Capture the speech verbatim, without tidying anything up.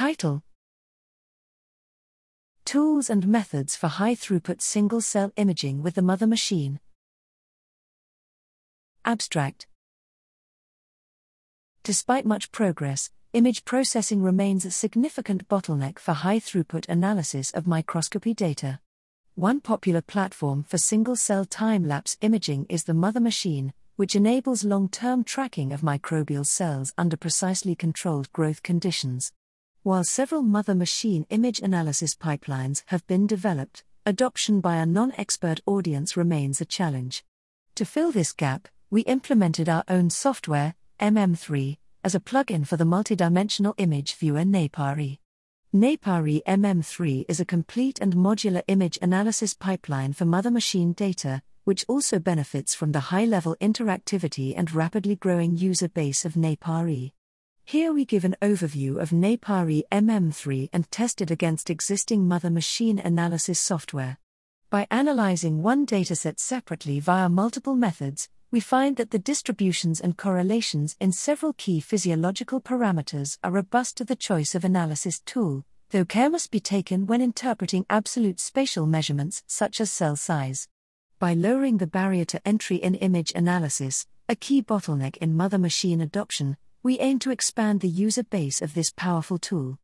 Title: Tools and Methods for High-Throughput Single-Cell Imaging with the Mother Machine. Abstract. Despite much progress, image processing remains a significant bottleneck for high-throughput analysis of microscopy data. One popular platform for single-cell time-lapse imaging is the Mother Machine, which enables long-term tracking of microbial cells under precisely controlled growth conditions. While several Mother Machine image analysis pipelines have been developed, adoption by a non-expert audience remains a challenge. To fill this gap, we implemented our own software, M M three, as a plugin for the multidimensional image viewer Napari. napari M M three is a complete and modular image analysis pipeline for Mother Machine data, which also benefits from the high-level interactivity and rapidly growing user base of Napari. Here we give an overview of napari M M three and test it against existing Mother Machine analysis software. By analyzing one dataset separately via multiple methods, we find that the distributions and correlations in several key physiological parameters are robust to the choice of analysis tool, though care must be taken when interpreting absolute spatial measurements such as cell size. By lowering the barrier to entry in image analysis, a key bottleneck in Mother Machine adoption, we aim to expand the user base of this powerful tool.